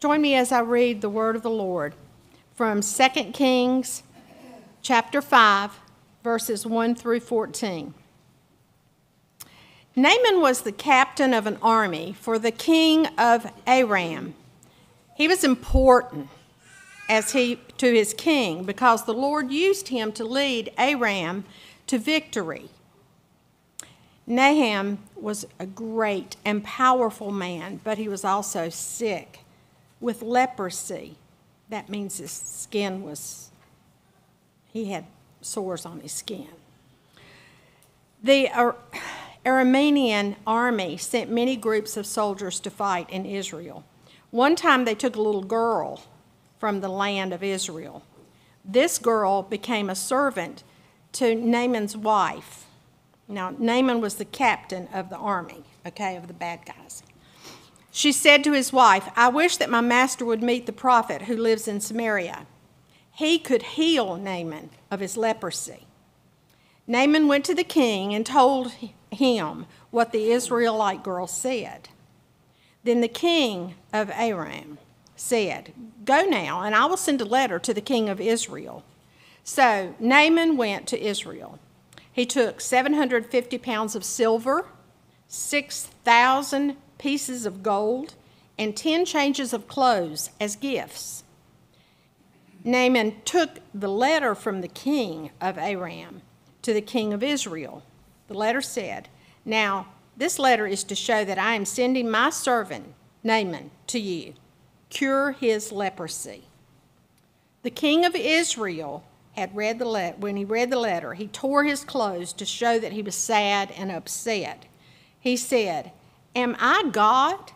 Join me as I read the word of the Lord from 2 Kings chapter 5, verses 1 through 14. Naaman was the captain of an army for the king of Aram. He was important to his king because the Lord used him to lead Aram to victory. Nahum was a great and powerful man, but he was also sick with leprosy. That means his skin was, he had sores on his skin. The Aramean army sent many groups of soldiers to fight in Israel. One time they took a little girl from the land of Israel. This girl became a servant to Naaman's wife. Now, Naaman was the captain of the army, okay, of the bad guys. She said to his wife, "I wish that my master would meet the prophet who lives in Samaria. He could heal Naaman of his leprosy." Naaman went to the king and told him what the Israelite girl said. Then the king of Aram said, "Go now, and I will send a letter to the king of Israel." So Naaman went to Israel. He took 750 pounds of silver, 6,000 pieces of gold, and 10 changes of clothes as gifts. Naaman took the letter from the king of Aram to the king of Israel. The letter said, "Now, this letter is to show that I am sending my servant Naaman to you. Cure his leprosy." The king of Israel had read the letter. When he read the letter, he tore his clothes to show that he was sad and upset. He said, "Am I God?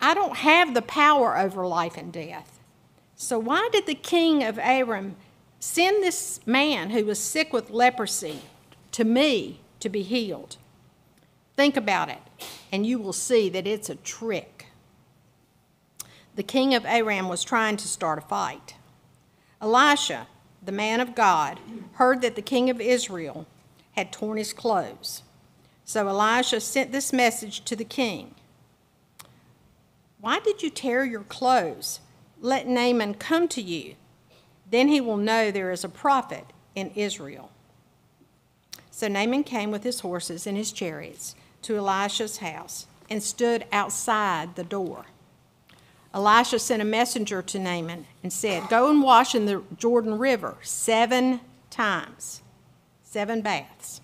I don't have the power over life and death. So why did the king of Aram send this man who was sick with leprosy to me to be healed? Think about it, and you will see that it's a trick." The king of Aram was trying to start a fight. Elisha, the man of God, heard that the king of Israel had torn his clothes. So Elisha sent this message to the king: "Why did you tear your clothes? Let Naaman come to you. Then he will know there is a prophet in Israel." So Naaman came with his horses and his chariots to Elisha's house and stood outside the door. Elisha sent a messenger to Naaman and said, "Go and wash in the Jordan River 7 times, 7 baths.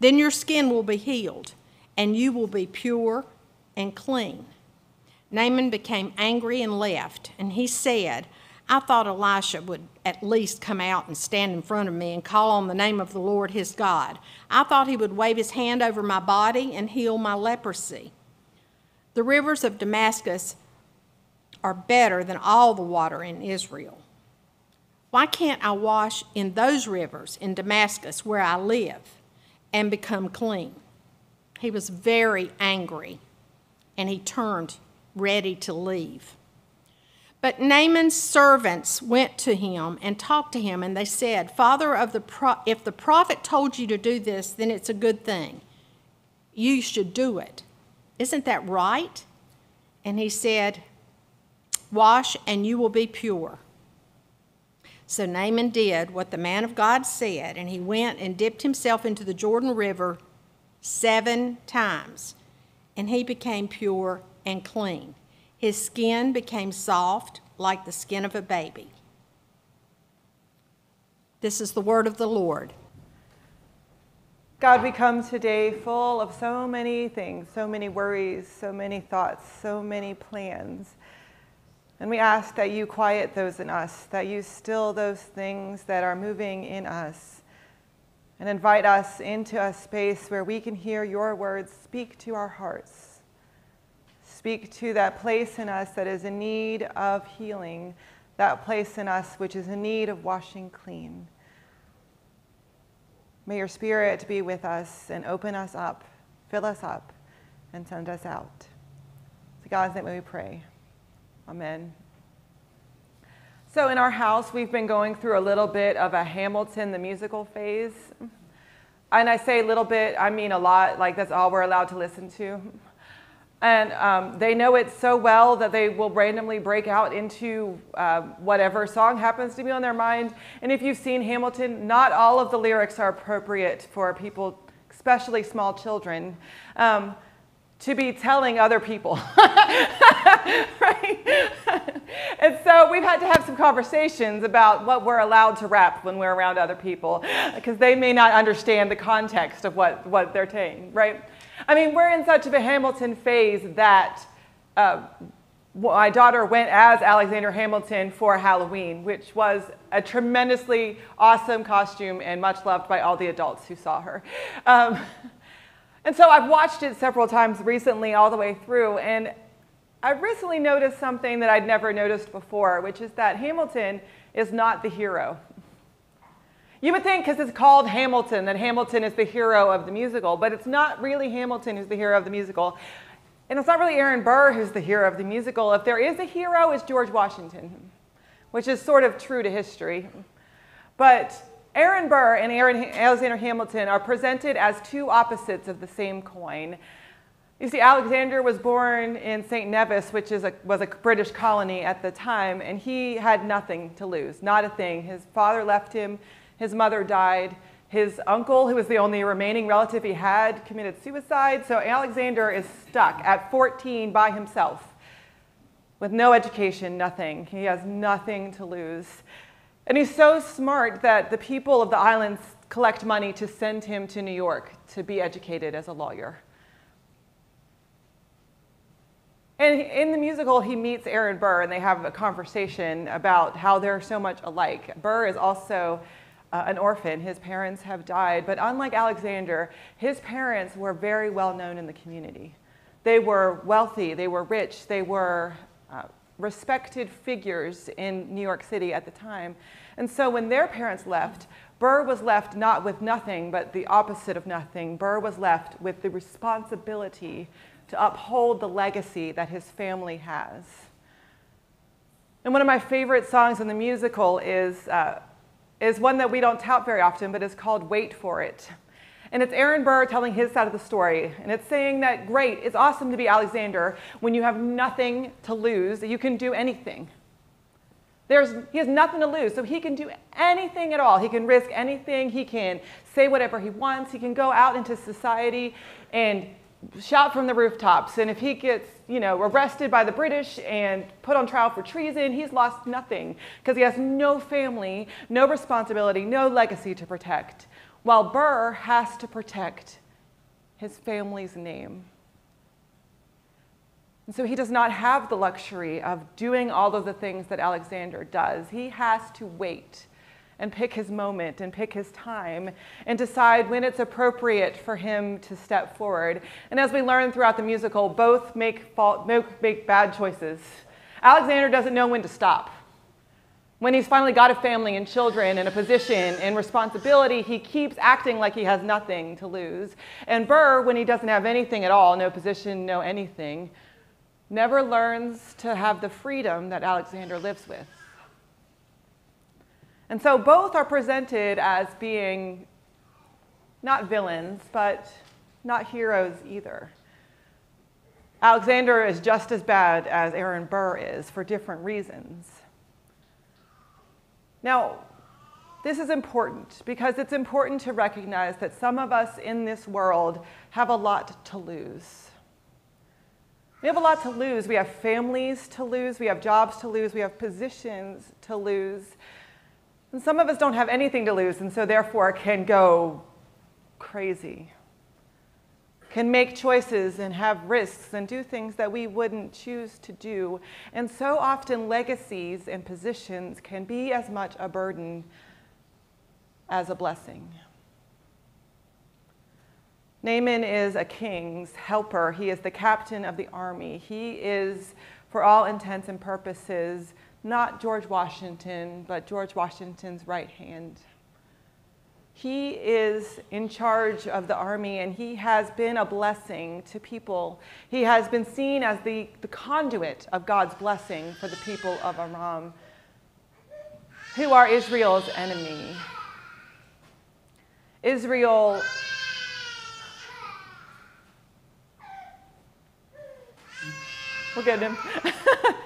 Then your skin will be healed, and you will be pure and clean." Naaman became angry and left, and he said, "I thought Elisha would at least come out and stand in front of me and call on the name of the Lord his God. I thought he would wave his hand over my body and heal my leprosy. The rivers of Damascus are better than all the water in Israel. Why can't I wash in those rivers in Damascus where I live and become clean?" He was very angry, and he turned ready to leave. But Naaman's servants went to him and talked to him, and they said, "Father, if the prophet told you to do this, then it's a good thing. You should do it. Isn't that right?" And he said, "Wash and you will be pure." So Naaman did what the man of God said, and he went and dipped himself into the Jordan River 7 times, and he became pure and clean. His skin became soft like the skin of a baby. This is the word of the Lord. God, we come today full of so many things, so many worries, so many thoughts, so many plans. And we ask that you quiet those in us, that you still those things that are moving in us, and invite us into a space where we can hear your words speak to our hearts. Speak to that place in us that is in need of healing, that place in us which is in need of washing clean. May your Spirit be with us and open us up, fill us up, and send us out. In God's name we pray. Amen. So in our house, we've been going through a little bit of a Hamilton the musical phase. And I say a little bit, I mean a lot, like that's all we're allowed to listen to. And they know it so well that they will randomly break out into whatever song happens to be on their mind. And if you've seen Hamilton, not all of the lyrics are appropriate for people, especially small children, to be telling other people, right? And so we've had to have some conversations about what we're allowed to rap when we're around other people, because they may not understand the context of what they're saying, right? I mean, we're in such of a Hamilton phase that my daughter went as Alexander Hamilton for Halloween, which was a tremendously awesome costume and much loved by all the adults who saw her. And so I've watched it several times recently all the way through, and I recently noticed something that I'd never noticed before, which is that Hamilton is not the hero. You would think, because it's called Hamilton, that Hamilton is the hero of the musical, but it's not really Hamilton who's the hero of the musical. And it's not really Aaron Burr who's the hero of the musical. If there is a hero, it's George Washington, which is sort of true to history. But Aaron Burr and Alexander Hamilton are presented as two opposites of the same coin. You see, Alexander was born in Saint Nevis, which was a British colony at the time, and he had nothing to lose, not a thing. His father left him. His mother died. His uncle, who was the only remaining relative he had, committed suicide. So Alexander is stuck at 14 by himself with no education, nothing. He has nothing to lose. And he's so smart that the people of the islands collect money to send him to New York to be educated as a lawyer. And in the musical, he meets Aaron Burr, and they have a conversation about how they're so much alike. Burr is also an orphan. His parents have died, but unlike Alexander, his parents were very well known in the community. They were wealthy, they were rich, they were respected figures in New York City at the time. And so when their parents left, Burr was left not with nothing, but the opposite of nothing. Burr was left with the responsibility to uphold the legacy that his family has. And one of my favorite songs in the musical is one that we don't tout very often, but it's called Wait For It. And it's Aaron Burr telling his side of the story. And it's saying that, great, it's awesome to be Alexander when you have nothing to lose. You can do anything. He has nothing to lose, so he can do anything at all. He can risk anything. He can say whatever he wants. He can go out into society and shout from the rooftops. And if he gets, arrested by the British and put on trial for treason, he's lost nothing because he has no family, no responsibility, no legacy to protect. While Burr has to protect his family's name. And so he does not have the luxury of doing all of the things that Alexander does. He has to wait and pick his moment and pick his time and decide when it's appropriate for him to step forward. And as we learn throughout the musical, both make bad choices. Alexander doesn't know when to stop. When he's finally got a family and children and a position and responsibility, he keeps acting like he has nothing to lose. And Burr, when he doesn't have anything at all, no position, no anything, never learns to have the freedom that Alexander lives with. And so both are presented as being not villains, but not heroes either. Alexander is just as bad as Aaron Burr is for different reasons. Now, this is important because it's important to recognize that some of us in this world have a lot to lose. We have a lot to lose. We have families to lose. We have jobs to lose. We have positions to lose. And some of us don't have anything to lose, and so therefore can go crazy, can make choices and have risks and do things that we wouldn't choose to do. And so often legacies and positions can be as much a burden as a blessing. Naaman is a king's helper. He is the captain of the army. He is, for all intents and purposes, not George Washington, but George Washington's right hand. He is in charge of the army, and he has been a blessing to people. He has been seen as the conduit of God's blessing for the people of Aram, who are Israel's enemy. We're good, Nim.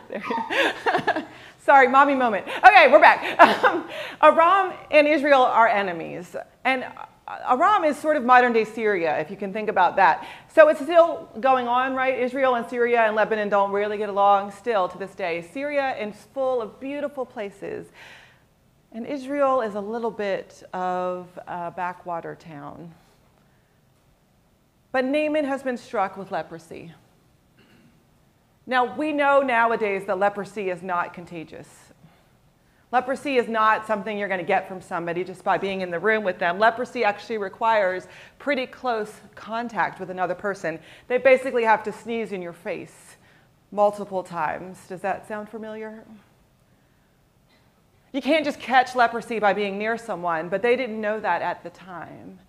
There you Sorry, mommy moment. Okay, we're back. Aram and Israel are enemies. And Aram is sort of modern-day Syria, if you can think about that. So it's still going on, right? Israel and Syria and Lebanon don't really get along still to this day. Syria is full of beautiful places. And Israel is a little bit of a backwater town. But Naaman has been struck with leprosy. Now, we know nowadays that leprosy is not contagious. Leprosy is not something you're going to get from somebody just by being in the room with them. Leprosy actually requires pretty close contact with another person. They basically have to sneeze in your face multiple times. Does that sound familiar? You can't just catch leprosy by being near someone, but they didn't know that at the time.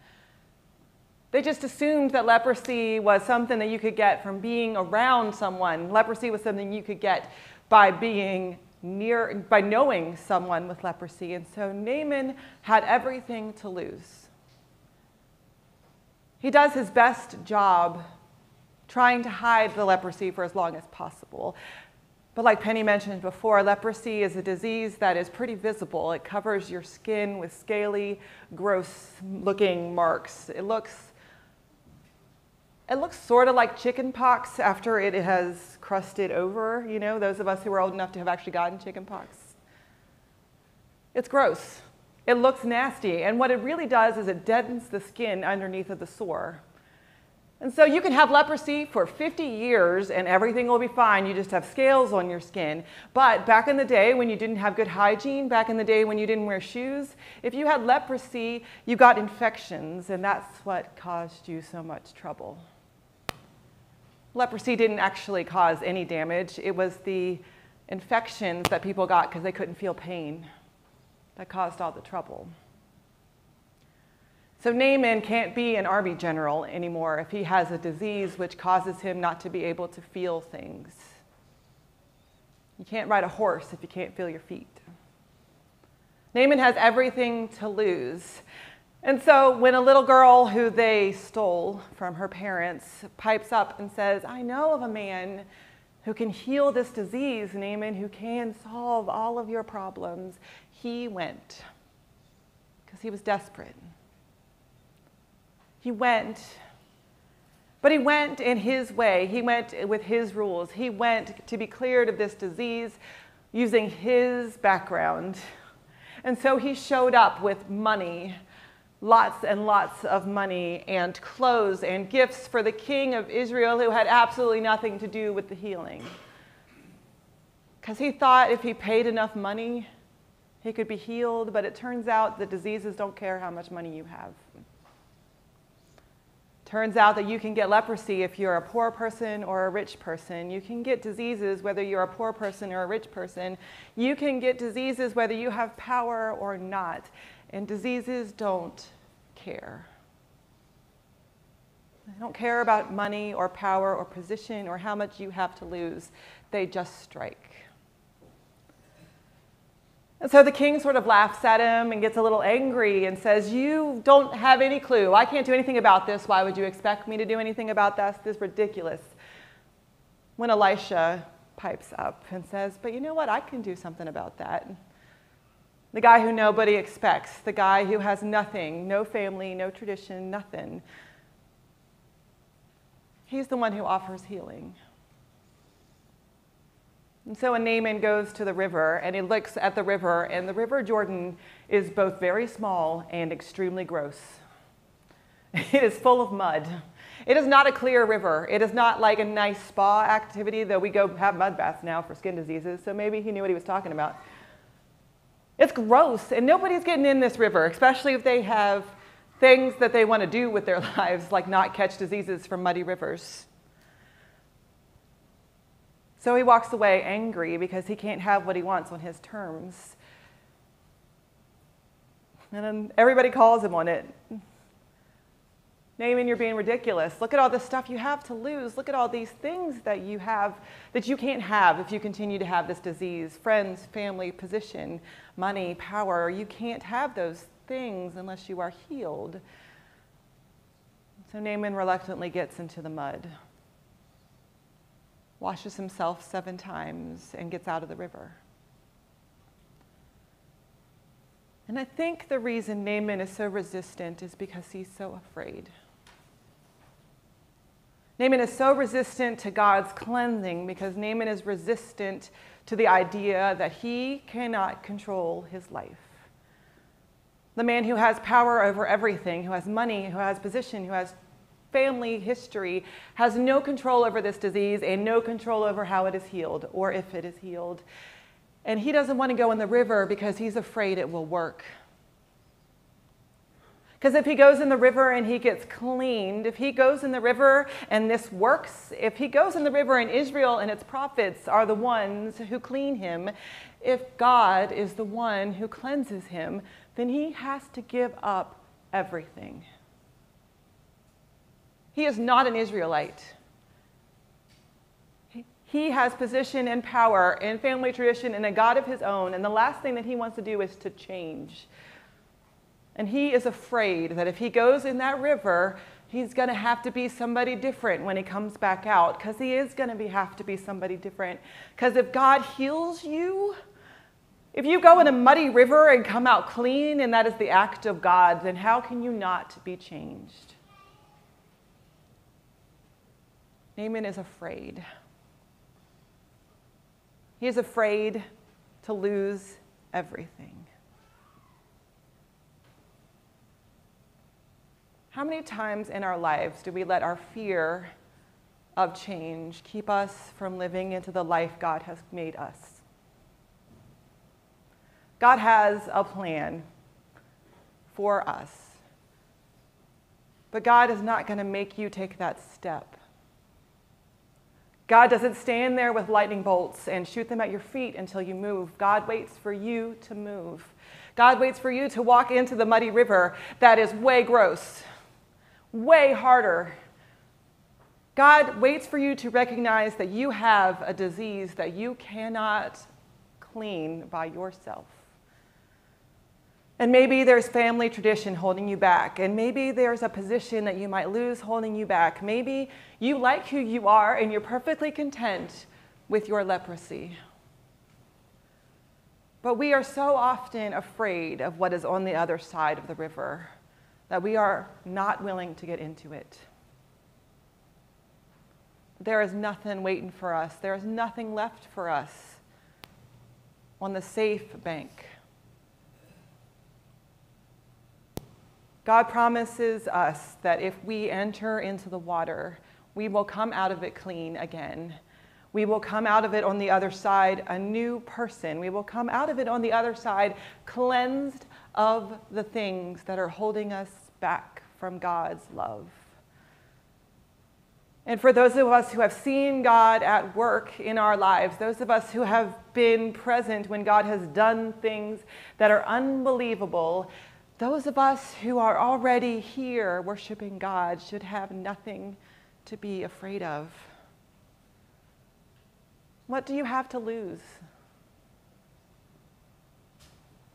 They just assumed that leprosy was something that you could get from being around someone. Leprosy was something you could get by being near, by knowing someone with leprosy. And so Naaman had everything to lose. He does his best job trying to hide the leprosy for as long as possible. But like Penny mentioned before, leprosy is a disease that is pretty visible. It covers your skin with scaly, gross-looking marks. It looks sort of like chicken pox after it has crusted over, you know, those of us who are old enough to have actually gotten chicken pox. It's gross. It looks nasty. And what it really does is it deadens the skin underneath of the sore. And so you can have leprosy for 50 years and everything will be fine. You just have scales on your skin. But back in the day when you didn't have good hygiene, back in the day when you didn't wear shoes, if you had leprosy, you got infections, and that's what caused you so much trouble. Leprosy didn't actually cause any damage. It was the infections that people got because they couldn't feel pain that caused all the trouble. So Naaman can't be an army general anymore if he has a disease which causes him not to be able to feel things. You can't ride a horse if you can't feel your feet. Naaman has everything to lose. And so when a little girl who they stole from her parents pipes up and says, "I know of a man who can heal this disease, Naaman, who can solve all of your problems," he went because he was desperate. He went, but he went in his way. He went with his rules. He went to be cleared of this disease using his background. And so he showed up with money, lots and lots of money, and clothes and gifts for the king of Israel, who had absolutely nothing to do with the healing. Because he thought if he paid enough money, he could be healed, but it turns out that diseases don't care how much money you have. Turns out that you can get leprosy if you're a poor person or a rich person. You can get diseases whether you're a poor person or a rich person. You can get diseases whether you have power or not. And diseases don't care. They don't care about money or power or position or how much you have to lose. They just strike. And so the king sort of laughs at him and gets a little angry and says, "You don't have any clue. I can't do anything about this. Why would you expect me to do anything about this? This is ridiculous." When Elisha pipes up and says, "But you know what? I can do something about that." The guy who nobody expects, the guy who has nothing, no family, no tradition, nothing. He's the one who offers healing. And so Naaman goes to the river, and he looks at the river, and the river Jordan is both very small and extremely gross. It is full of mud. It is not a clear river. It is not like a nice spa activity, though we go have mud baths now for skin diseases, so maybe he knew what he was talking about. It's gross, and nobody's getting in this river, especially if they have things that they want to do with their lives, like not catch diseases from muddy rivers. So he walks away angry because he can't have what he wants on his terms. And then everybody calls him on it. "Naaman, you're being ridiculous. Look at all the stuff you have to lose. Look at all these things that you have that you can't have if you continue to have this disease. Friends, family, position, money, power. You can't have those things unless you are healed." So Naaman reluctantly gets into the mud. washes himself 7 times, and gets out of the river. And I think the reason Naaman is so resistant is because he's so afraid. Naaman is so resistant to God's cleansing because Naaman is resistant to the idea that he cannot control his life. The man who has power over everything, who has money, who has position, who has family history, has no control over this disease and no control over how it is healed or if it is healed. And he doesn't want to go in the river because he's afraid it will work. Because if he goes in the river and he gets cleaned, if he goes in the river and this works, if he goes in the river and Israel and its prophets are the ones who clean him, if God is the one who cleanses him, then he has to give up everything. He is not an Israelite. He has position and power and family tradition and a God of his own, and the last thing that he wants to do is to change. And he is afraid that if he goes in that river, he's going to have to be somebody different when he comes back out, because he is going to have to be somebody different. Because if God heals you, if you go in a muddy river and come out clean, and that is the act of God, then how can you not be changed? Naaman is afraid. He is afraid to lose everything. How many times in our lives do we let our fear of change keep us from living into the life God has made us? God has a plan for us, but God is not going to make you take that step. God doesn't stand there with lightning bolts and shoot them at your feet until you move. God waits for you to move. God waits for you to walk into the muddy river that is way gross, way harder. God waits for you to recognize that you have a disease that you cannot clean by yourself. And maybe there's family tradition holding you back, and maybe there's a position that you might lose holding you back. Maybe you like who you are and you're perfectly content with your leprosy. But we are so often afraid of what is on the other side of the river that we are not willing to get into it. There is nothing waiting for us. There is nothing left for us on the safe bank. God promises us that if we enter into the water, we will come out of it clean again. We will come out of it on the other side a new person. We will come out of it on the other side cleansed of the things that are holding us back from God's love. And for those of us who have seen God at work in our lives, those of us who have been present when God has done things that are unbelievable, those of us who are already here worshiping God should have nothing to be afraid of. What do you have to lose?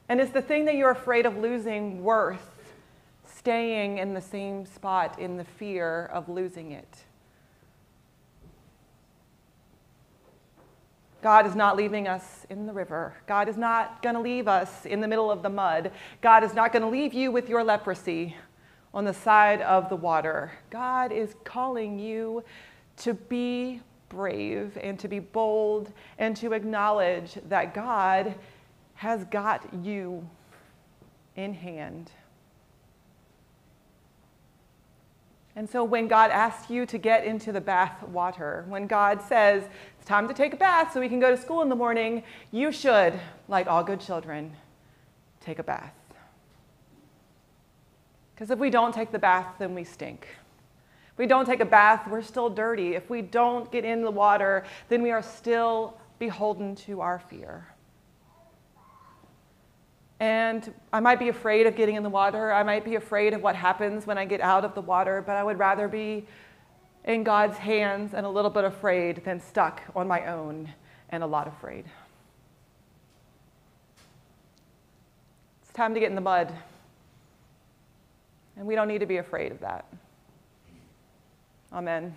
And is the thing that you're afraid of losing worth staying in the same spot in the fear of losing it? God is not leaving us in the river. God is not going to leave us in the middle of the mud. God is not going to leave you with your leprosy on the side of the water. God is calling you to be brave and to be bold and to acknowledge that God has got you in hand. And so when God asks you to get into the bath water, when God says it's time to take a bath so we can go to school in the morning, you should, like all good children, take a bath. Because if we don't take the bath, then we stink. If we don't take a bath, we're still dirty. If we don't get in the water, then we are still beholden to our fear. And I might be afraid of getting in the water. I might be afraid of what happens when I get out of the water, but I would rather be in God's hands and a little bit afraid than stuck on my own and a lot afraid. It's time to get in the mud. And we don't need to be afraid of that. Amen.